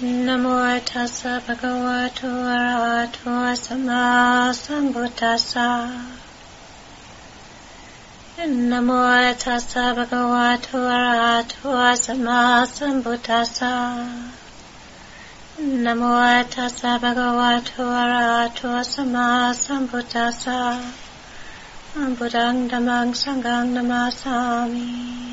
Namo tassa bhagavato arahato samma sambuddhassa. Namo tassa bhagavato arahato samma sambuddhassa. Namo tassa bhagavato arahato samma sambuddhassa. Buddham Dhammam Sangham Namasami.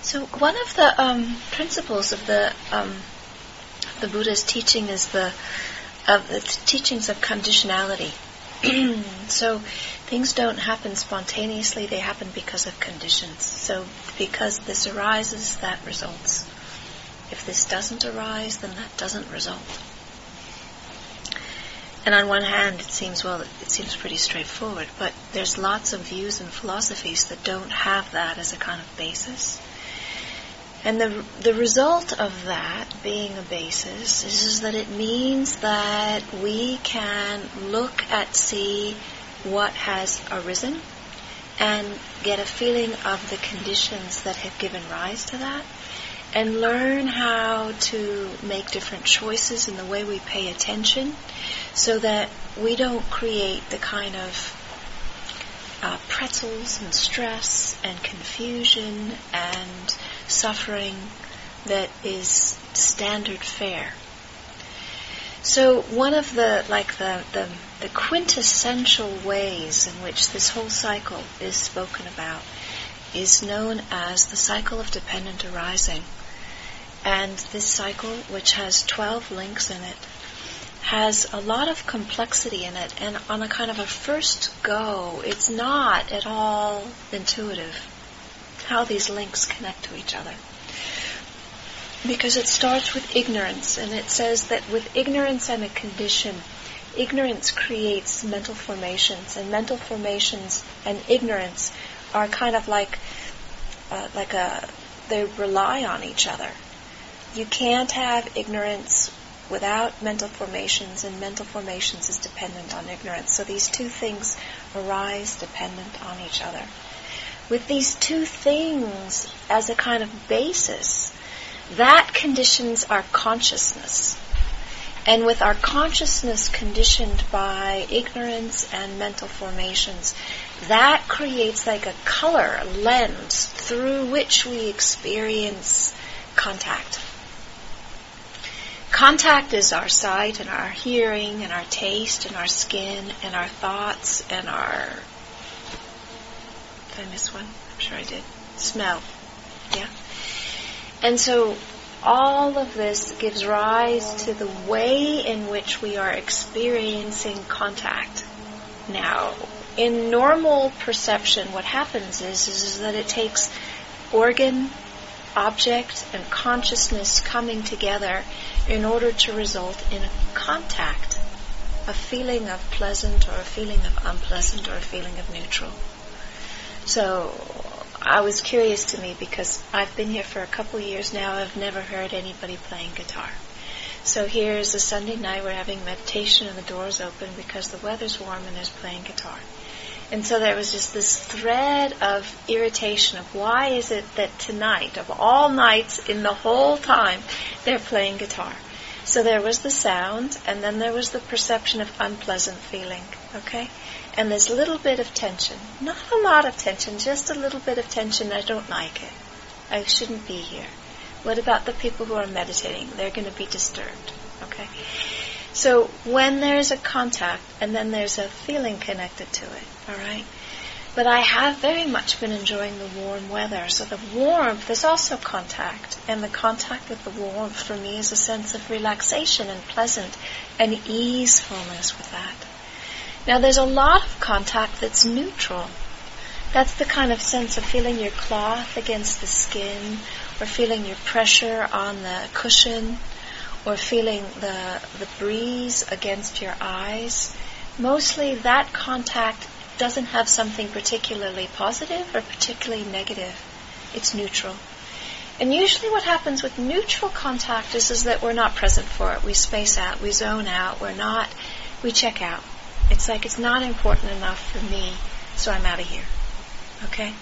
So one of the principles of the Buddha's teaching is the teachings of conditionality. So things don't happen spontaneously; they happen because of conditions. So because this arises, that results. If this doesn't arise, then that doesn't result. And on one hand, it seems pretty straightforward, but there's lots of views and philosophies that don't have that as a kind of basis. And the result of that being a basis is that it means that we can look at, see what has arisen, and get a feeling of the conditions that have given rise to that, and learn how to make different choices in the way we pay attention so that we don't create the kind of pretzels and stress and confusion and suffering that is standard fare. So one of the quintessential ways in which this whole cycle is spoken about is known as the cycle of dependent arising. And this cycle, which has 12 links in it, has a lot of complexity in it, and on a kind of a first go, it's not at all intuitive how these links connect to each other. Because it starts with ignorance, and it says that with ignorance and a condition, ignorance creates mental formations, and mental formations and ignorance are kind of they rely on each other. You can't have ignorance without mental formations, and mental formations is dependent on ignorance. So these two things arise dependent on each other. With these two things as a kind of basis, that conditions our consciousness. And with our consciousness conditioned by ignorance and mental formations, that creates like a color, a lens, through which we experience contact. Contact is our sight and our hearing and our taste and our skin and our thoughts and our... Did I miss one? I'm sure I did. Smell. Yeah. And so all of this gives rise to the way in which we are experiencing contact. Now, in normal perception, what happens is that it takes organ, object, and consciousness coming together in order to result in a contact, a feeling of pleasant or a feeling of unpleasant or a feeling of neutral. So I was curious to me because I've been here for a couple years now. I've never heard anybody playing guitar. So here's a Sunday night, we're having meditation and the door's open because the weather's warm and there's playing guitar. And so there was just this thread of irritation of why is it that tonight, of all nights in the whole time, they're playing guitar. So there was the sound, and then there was the perception of unpleasant feeling, okay? And this little bit of tension, not a lot of tension, just a little bit of tension. I don't like it. I shouldn't be here. What about the people who are meditating? They're going to be disturbed, okay? So when there's a contact, and then there's a feeling connected to it, all right? But I have very much been enjoying the warm weather. So the warmth, there's also contact. And the contact with the warmth for me is a sense of relaxation and pleasant and easefulness with that. Now there's a lot of contact that's neutral. That's the kind of sense of feeling your cloth against the skin, or feeling your pressure on the cushion, or feeling the breeze against your eyes. Mostly that contact doesn't have something particularly positive or particularly negative. It's neutral. And usually what happens with neutral contact is that we're not present for it. We space out, we zone out, we check out. It's like it's not important enough for me, so I'm out of here. Okay?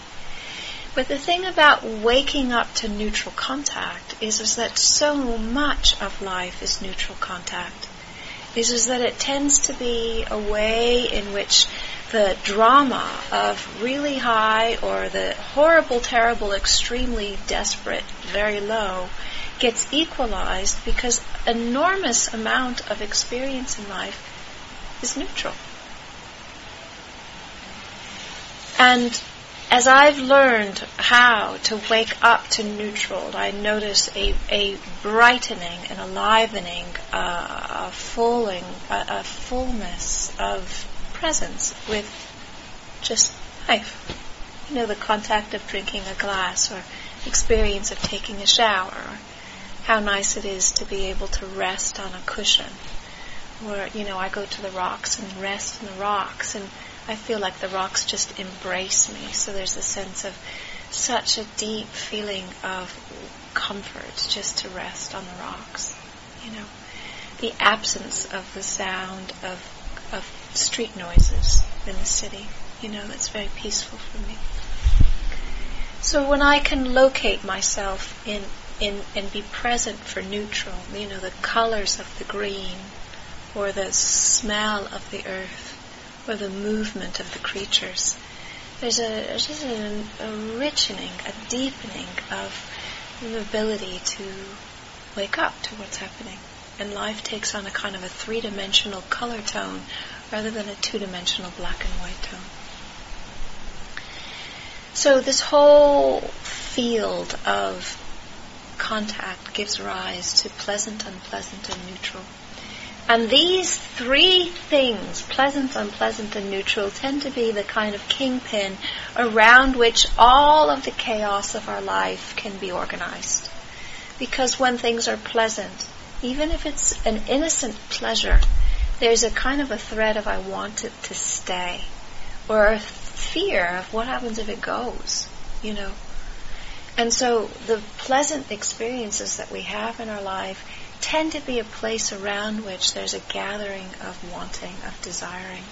But the thing about waking up to neutral contact is that so much of life is neutral contact. Is that it tends to be a way in which the drama of really high or the horrible, terrible, extremely desperate, very low gets equalized because enormous amount of experience in life is neutral. And as I've learned how to wake up to neutral, I notice a brightening, an alivening, a fullness of presence with just life. You know, the contact of drinking a glass or experience of taking a shower, or how nice it is to be able to rest on a cushion. Or, you know, I go to the rocks and rest in the rocks, and I feel like the rocks just embrace me. So there's a sense of such a deep feeling of comfort just to rest on the rocks. You know, the absence of the sound of street noises in the city. You know, that's very peaceful for me. So when I can locate myself in and be present for neutral, you know, the colors of the green, or the smell of the earth, or the movement of the creatures. There's a richening, a deepening of the ability to wake up to what's happening. And life takes on a kind of a three-dimensional color tone rather than a two-dimensional black and white tone. So this whole field of contact gives rise to pleasant, unpleasant, and neutral. And these three things, pleasant, unpleasant, and neutral, tend to be the kind of kingpin around which all of the chaos of our life can be organized. Because when things are pleasant, even if it's an innocent pleasure, there's a kind of a thread of I want it to stay, or a fear of what happens if it goes, you know. And so the pleasant experiences that we have in our life tend to be a place around which there's a gathering of wanting, of desiring.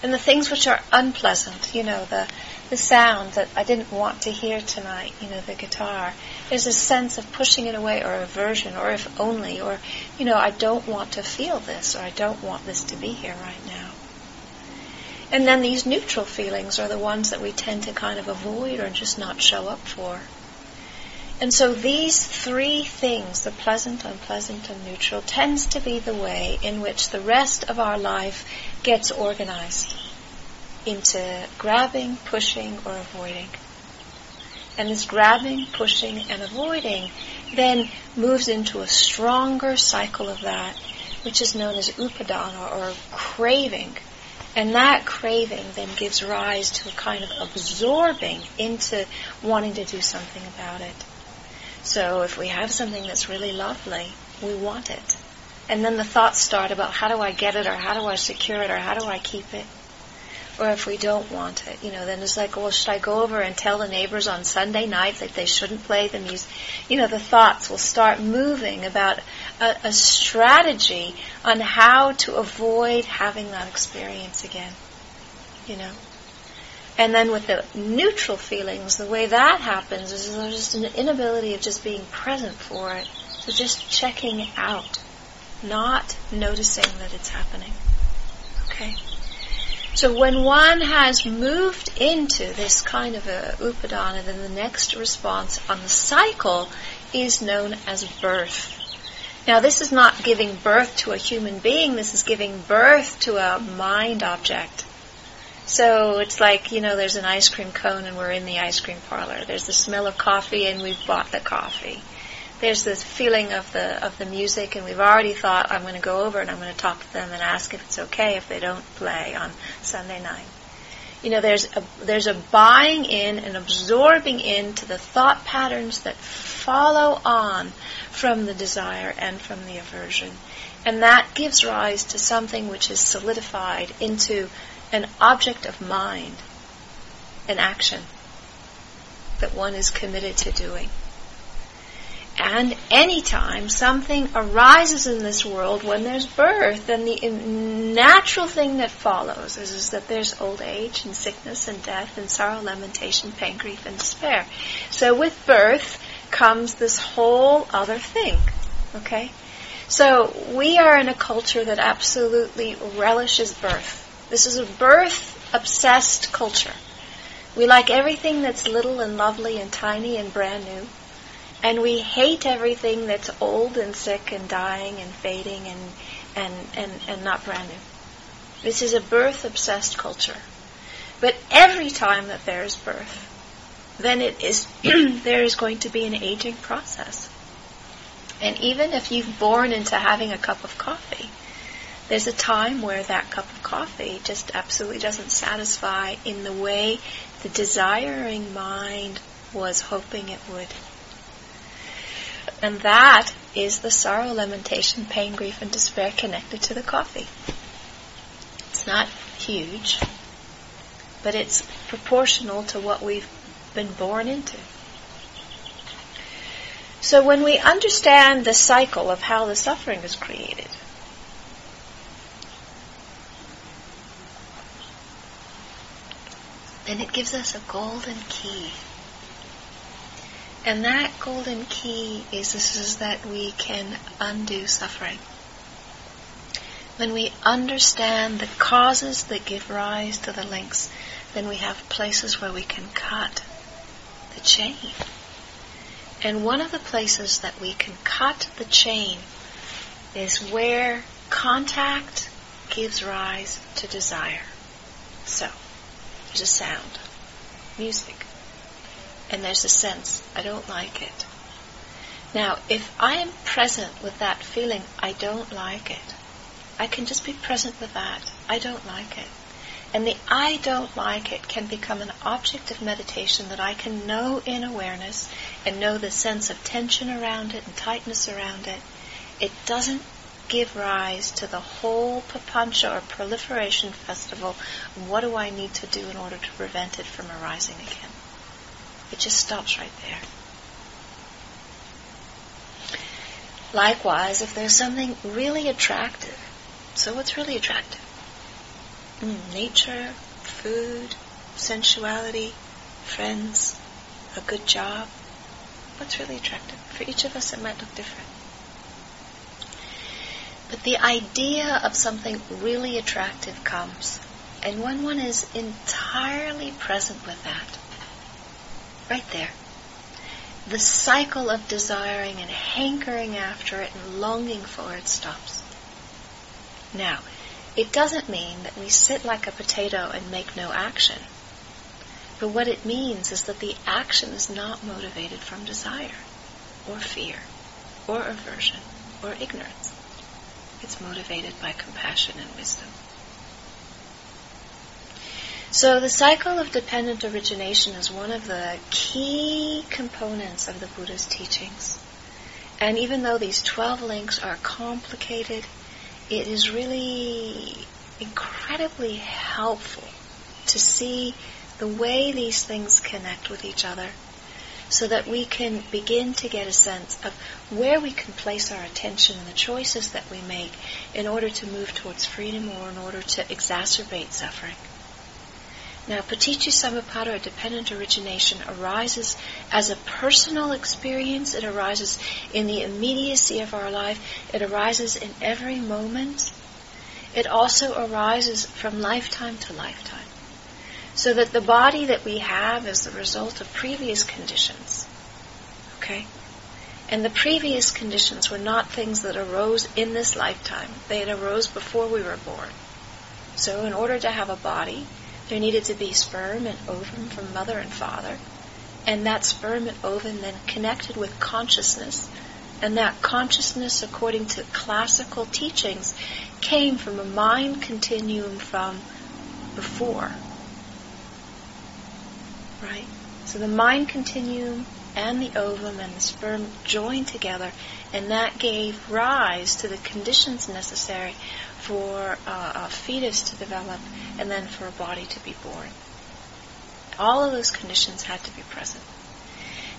And the things which are unpleasant, you know, the sound that I didn't want to hear tonight, you know, the guitar, there's a sense of pushing it away, or aversion, or if only, or, you know, I don't want to feel this, or I don't want this to be here right now. And then these neutral feelings are the ones that we tend to kind of avoid or just not show up for. And so these three things, the pleasant, unpleasant, and neutral, tends to be the way in which the rest of our life gets organized into grabbing, pushing, or avoiding. And this grabbing, pushing, and avoiding then moves into a stronger cycle of that, which is known as upadana, or craving. And that craving then gives rise to a kind of absorbing into wanting to do something about it. So if we have something that's really lovely, we want it. And then the thoughts start about how do I get it, or how do I secure it, or how do I keep it? Or if we don't want it, you know, then it's like, well, should I go over and tell the neighbors on Sunday night that they shouldn't play the music? You know, the thoughts will start moving about a strategy on how to avoid having that experience again, you know. And then with the neutral feelings, the way that happens is there's just an inability of just being present for it. So just checking out, not noticing that it's happening. Okay? So when one has moved into this kind of a upadana, then the next response on the cycle is known as birth. Now this is not giving birth to a human being, this is giving birth to a mind object. So it's like, you know, there's an ice cream cone and we're in the ice cream parlor. There's the smell of coffee and we've bought the coffee. There's this feeling of the music and we've already thought, I'm going to go over and I'm going to talk to them and ask if it's okay if they don't play on Sunday night. You know, there's a buying in and absorbing into the thought patterns that follow on from the desire and from the aversion. And that gives rise to something which is solidified into an object of mind, an action that one is committed to doing. And anytime something arises in this world when there's birth, then the natural thing that follows is that there's old age and sickness and death and sorrow, lamentation, pain, grief, and despair. So with birth comes this whole other thing, okay? So we are in a culture that absolutely relishes birth. This is a birth-obsessed culture. We like everything that's little and lovely and tiny and brand new. And we hate everything that's old and sick and dying and fading and not brand new. This is a birth-obsessed culture. But every time that there is birth, then it is there is going to be an aging process. And even if you've born into having a cup of coffee, there's a time where that cup of coffee just absolutely doesn't satisfy in the way the desiring mind was hoping it would. And that is the sorrow, lamentation, pain, grief, and despair connected to the coffee. It's not huge, but it's proportional to what we've been born into. So when we understand the cycle of how the suffering is created, then it gives us a golden key. And that golden key is that we can undo suffering. When we understand the causes that give rise to the links, then we have places where we can cut the chain. And one of the places that we can cut the chain is where contact gives rise to desire. So, there's a sound, music. And there's a sense, I don't like it. Now, if I am present with that feeling, I don't like it. I can just be present with that. I don't like it. And the I don't like it can become an object of meditation that I can know in awareness and know the sense of tension around it and tightness around it. It doesn't give rise to the whole Papancha or proliferation festival. What do I need to do in order to prevent it from arising again? It just stops right there. Likewise, if there's something really attractive, so what's really attractive? Nature, food, sensuality, friends, a good job. What's really attractive? For each of us it might look different. But the idea of something really attractive comes, and when one is entirely present with that, right there. The cycle of desiring and hankering after it and longing for it stops. Now, it doesn't mean that we sit like a potato and make no action. But what it means is that the action is not motivated from desire, or fear, or aversion, or ignorance. It's motivated by compassion and wisdom. So the cycle of dependent origination is one of the key components of the Buddha's teachings. And even though these 12 links are complicated, it is really incredibly helpful to see the way these things connect with each other so that we can begin to get a sense of where we can place our attention and the choices that we make in order to move towards freedom or in order to exacerbate suffering. Now, patichu samuppado, or dependent origination, arises as a personal experience. It arises in the immediacy of our life. It arises in every moment. It also arises from lifetime to lifetime. So that the body that we have is the result of previous conditions. Okay? And the previous conditions were not things that arose in this lifetime. They arose before we were born. So in order to have a body, there needed to be sperm and ovum from mother and father, and that sperm and ovum then connected with consciousness, and that consciousness, according to classical teachings, came from a mind continuum from before. Right? So the mind continuum and the ovum and the sperm joined together, and that gave rise to the conditions necessary for a fetus to develop and then for a body to be born. All of those conditions had to be present.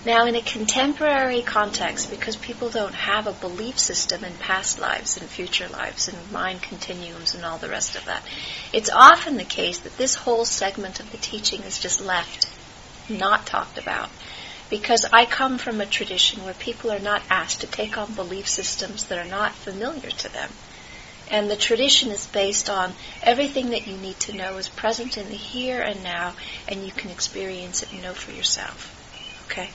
Now, in a contemporary context, because people don't have a belief system in past lives and future lives and mind continuums and all the rest of that, it's often the case that this whole segment of the teaching is just left, not talked about. Because I come from a tradition where people are not asked to take on belief systems that are not familiar to them. And the tradition is based on everything that you need to know is present in the here and now, and you can experience it and know for yourself. Okay?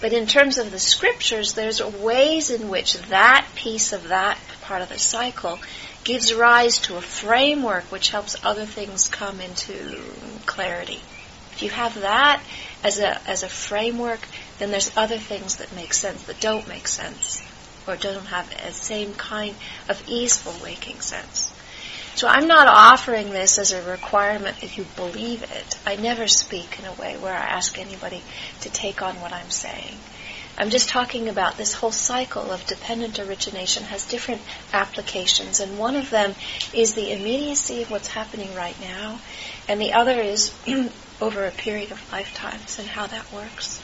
But in terms of the scriptures, there's ways in which that piece of that part of the cycle gives rise to a framework which helps other things come into clarity. If you have that as a framework, then there's other things that make sense that don't make sense or don't have the same kind of easeful waking sense. So I'm not offering this as a requirement that you believe it. I never speak in a way where I ask anybody to take on what I'm saying. I'm just talking about this whole cycle of dependent origination has different applications, and one of them is the immediacy of what's happening right now, and the other is over a period of lifetimes and how that works.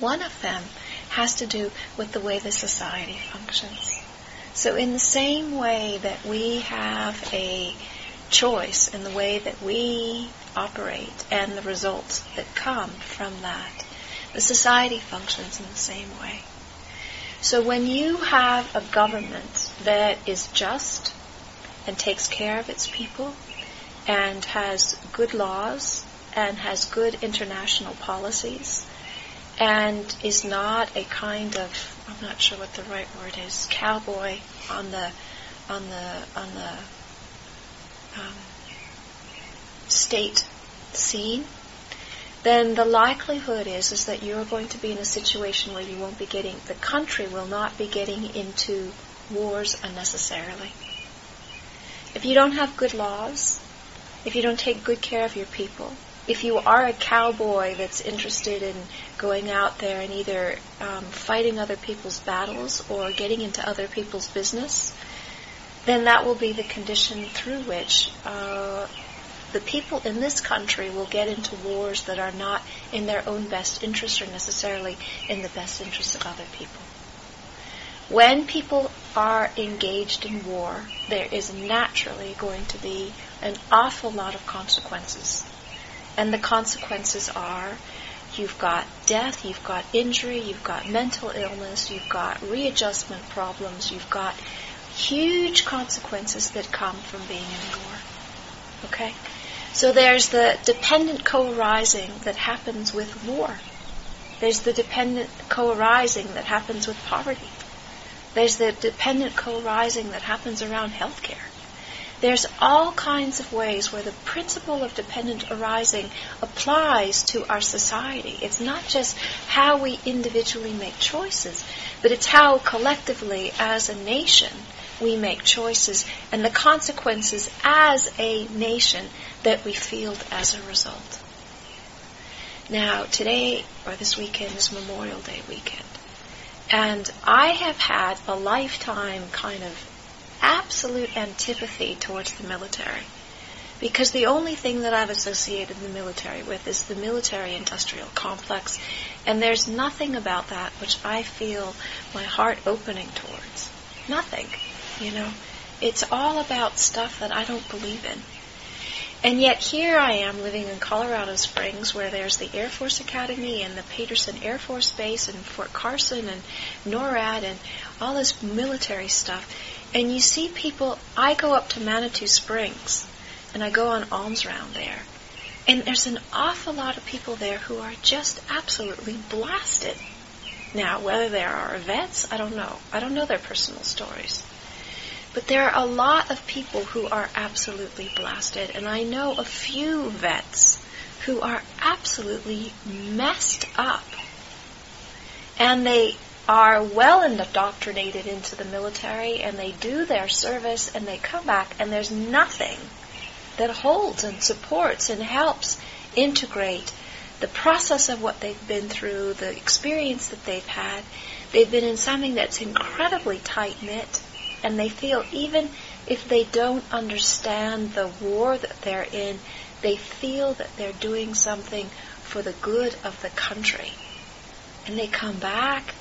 One of them has to do with the way the society functions. So in the same way that we have a choice in the way that we operate and the results that come from that, the society functions in the same way. So when you have a government that is just and takes care of its people and has good laws and has good international policies and is not a kind of, I'm not sure what the right word is, cowboy on the state scene, then the likelihood is that you're going to be in a situation where you won't be getting, the country will not be getting into wars unnecessarily. If you don't have good laws, if you don't take good care of your people, if you are a cowboy that's interested in going out there and either fighting other people's battles or getting into other people's business, then that will be the condition through which the people in this country will get into wars that are not in their own best interest or necessarily in the best interest of other people. When people are engaged in war, there is naturally going to be an awful lot of consequences. And the consequences are you've got death, you've got injury, you've got mental illness, you've got readjustment problems, you've got huge consequences that come from being in war. Okay? So there's the dependent co-arising that happens with war. There's the dependent co-arising that happens with poverty. There's the dependent co-arising that happens around healthcare. There's all kinds of ways where the principle of dependent arising applies to our society. It's not just how we individually make choices, but it's how collectively as a nation we make choices and the consequences as a nation that we field as a result. Now, today or this weekend is Memorial Day weekend. And I have had a lifetime kind of absolute antipathy towards the military, because the only thing that I've associated the military with is the military-industrial complex, and there's nothing about that which I feel my heart opening towards. Nothing, you know. It's all about stuff that I don't believe in. And yet here I am living in Colorado Springs where there's the Air Force Academy and the Peterson Air Force Base and Fort Carson and NORAD and all this military stuff. And you see people, I go up to Manitou Springs and I go on alms round there. And there's an awful lot of people there who are just absolutely blasted. Now, whether there are vets, I don't know. I don't know their personal stories. But there are a lot of people who are absolutely blasted, and I know a few vets who are absolutely messed up. And they are well indoctrinated into the military, and they do their service, and they come back, and there's nothing that holds and supports and helps integrate the process of what they've been through, the experience that they've had. They've been in something that's incredibly tight-knit, and they feel even if they don't understand the war that they're in, They feel that they're doing something for the good of the country. And they come back,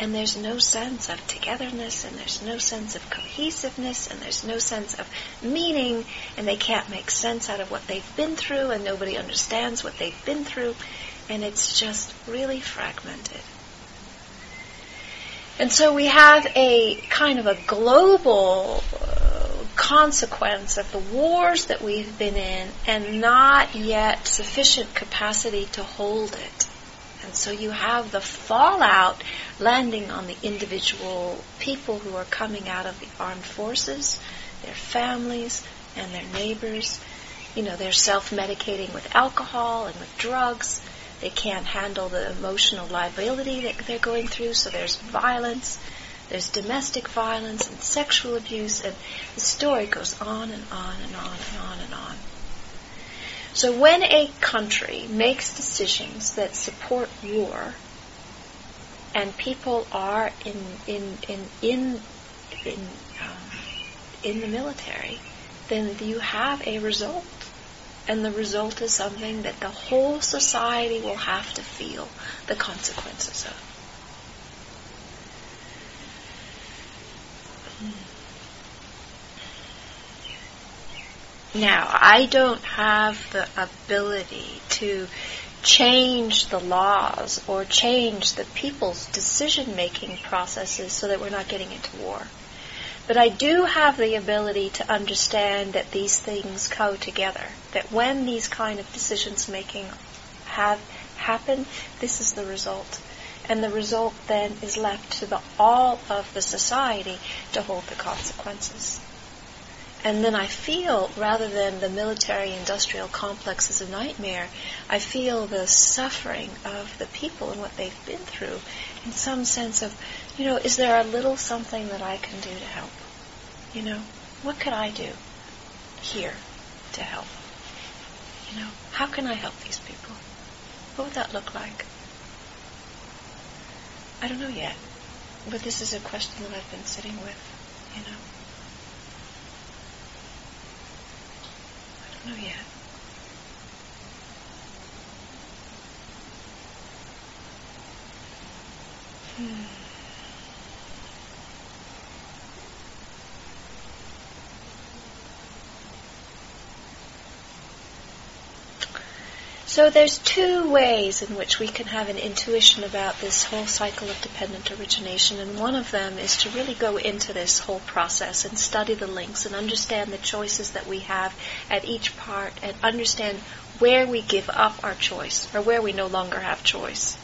and there's no sense of togetherness, and there's no sense of cohesiveness, and there's no sense of meaning, and they can't make sense out of what they've been through, and nobody understands what they've been through, and it's just really fragmented. And so we have a kind of a global consequence of the wars that we've been in, and not yet sufficient capacity to hold it. And so you have the fallout landing on the individual people who are coming out of the armed forces, their families, and their neighbors. You know, they're self-medicating with alcohol and with drugs. They can't handle the emotional liability that they're going through, so there's violence. There's domestic violence and sexual abuse, and the story goes on and on and on and on and on. So when a country makes decisions that support war, and people are in the military, then you have a result, and the result is something that the whole society will have to feel the consequences of. Now, I don't have the ability to change the laws or change the people's decision-making processes so that we're not getting into war. But I do have the ability to understand that these things go together, that when these kind of decisions-making happen, this is the result. And the result then is left to all of the society to hold the consequences. And then I feel, rather than the military-industrial complex as a nightmare, I feel the suffering of the people and what they've been through in some sense of, you know, is there a little something that I can do to help? You know, what could I do here to help? You know, how can I help these people? What would that look like? I don't know yet, but this is a question that I've been sitting with, you know. Oh, yeah. So there's two ways in which we can have an intuition about this whole cycle of dependent origination, and one of them is to really go into this whole process and study the links and understand the choices that we have at each part and understand where we give up our choice or where we no longer have choice.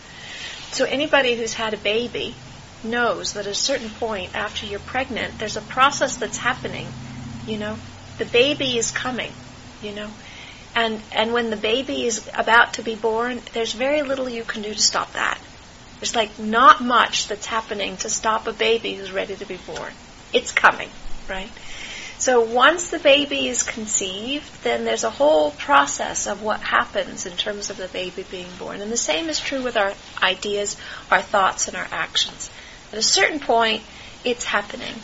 So anybody who's had a baby knows that at a certain point after you're pregnant, there's a process that's happening, you know. The baby is coming, you know. And when the baby is about to be born, there's very little you can do to stop that. There's like not much that's happening to stop a baby who's ready to be born. It's coming, right? So once the baby is conceived, then there's a whole process of what happens in terms of the baby being born. And the same is true with our ideas, our thoughts, and our actions. At a certain point, it's happening.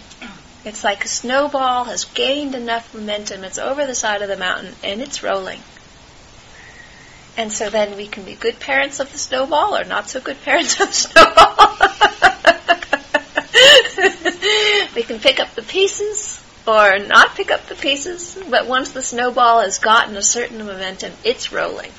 It's like a snowball has gained enough momentum, it's over the side of the mountain, and it's rolling. And so then we can be good parents of the snowball or not so good parents of the snowball. We can pick up the pieces or not pick up the pieces, but once the snowball has gotten a certain momentum, it's rolling.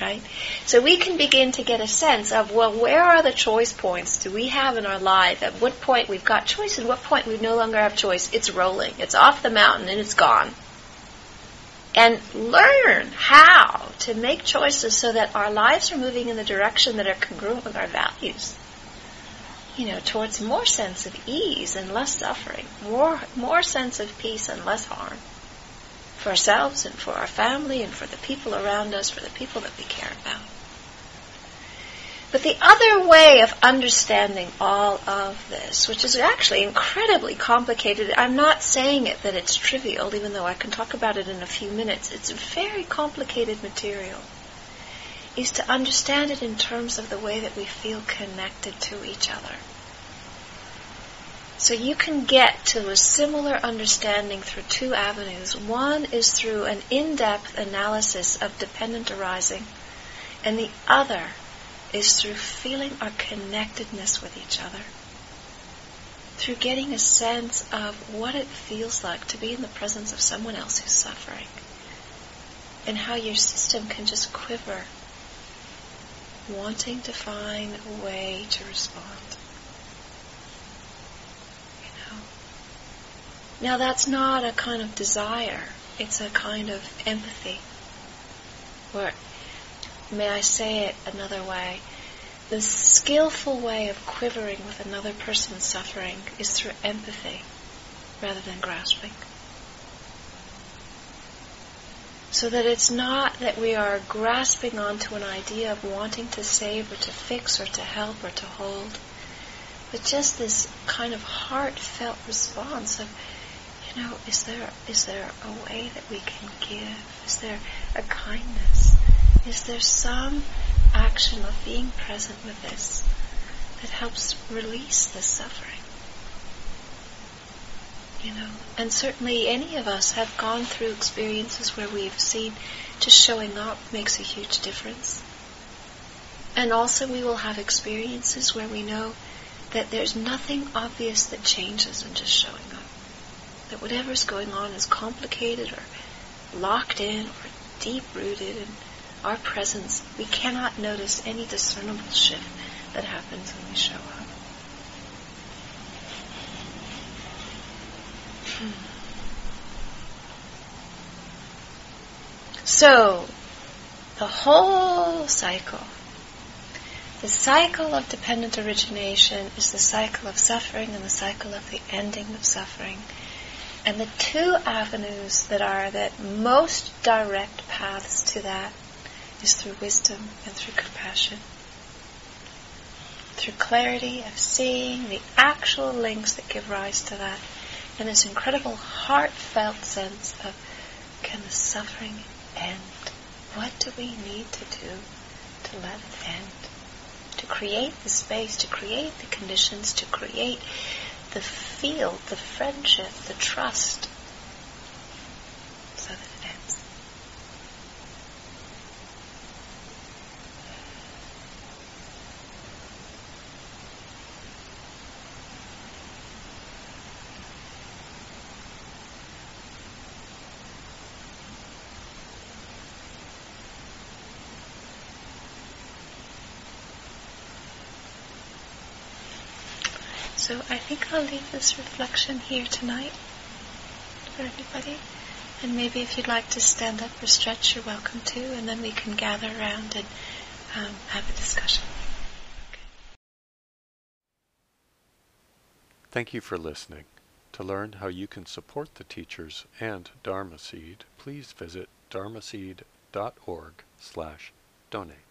Right? So we can begin to get a sense of, well, where are the choice points do we have in our life? At what point we've got choice, and what point we no longer have choice? It's rolling. It's off the mountain and it's gone. And learn how to make choices so that our lives are moving in the direction that are congruent with our values. You know, towards more sense of ease and less suffering, more sense of peace and less harm. For ourselves and for our family and for the people around us, for the people that we care about. But the other way of understanding all of this, which is actually incredibly complicated, I'm not saying it that it's trivial, even though I can talk about it in a few minutes, it's very complicated material, is to understand it in terms of the way that we feel connected to each other. So you can get to a similar understanding through two avenues. One is through an in-depth analysis of dependent arising, and the other is through feeling our connectedness with each other, through getting a sense of what it feels like to be in the presence of someone else who's suffering, and how your system can just quiver, wanting to find a way to respond. Now that's not a kind of desire, it's a kind of empathy. Or, may I say it another way, the skillful way of quivering with another person's suffering is through empathy rather than grasping. So that it's not that we are grasping onto an idea of wanting to save or to fix or to help or to hold, but just this kind of heartfelt response of, you know, is there a way that we can give? Is there a kindness? Is there some action of being present with this that helps release this suffering? You know, and certainly any of us have gone through experiences where we've seen just showing up makes a huge difference. And also we will have experiences where we know that there's nothing obvious that changes in just showing up. That whatever's going on is complicated or locked in or deep-rooted in our presence. We cannot notice any discernible shift that happens when we show up. So, the whole cycle. The cycle of dependent origination is the cycle of suffering and the cycle of the ending of suffering. And the two avenues that are the most direct paths to that is through wisdom and through compassion. Through clarity of seeing the actual links that give rise to that. And this incredible heartfelt sense of, can the suffering end? What do we need to do to let it end? To create the space, to create the conditions, to create the field, the friendship, the trust, so that it ends. So I think I'll leave this reflection here tonight for everybody. And maybe if you'd like to stand up or stretch, you're welcome to. And then we can gather around and have a discussion. Okay. Thank you for listening. To learn how you can support the teachers and Dharma Seed, please visit dharmaseed.org/donate.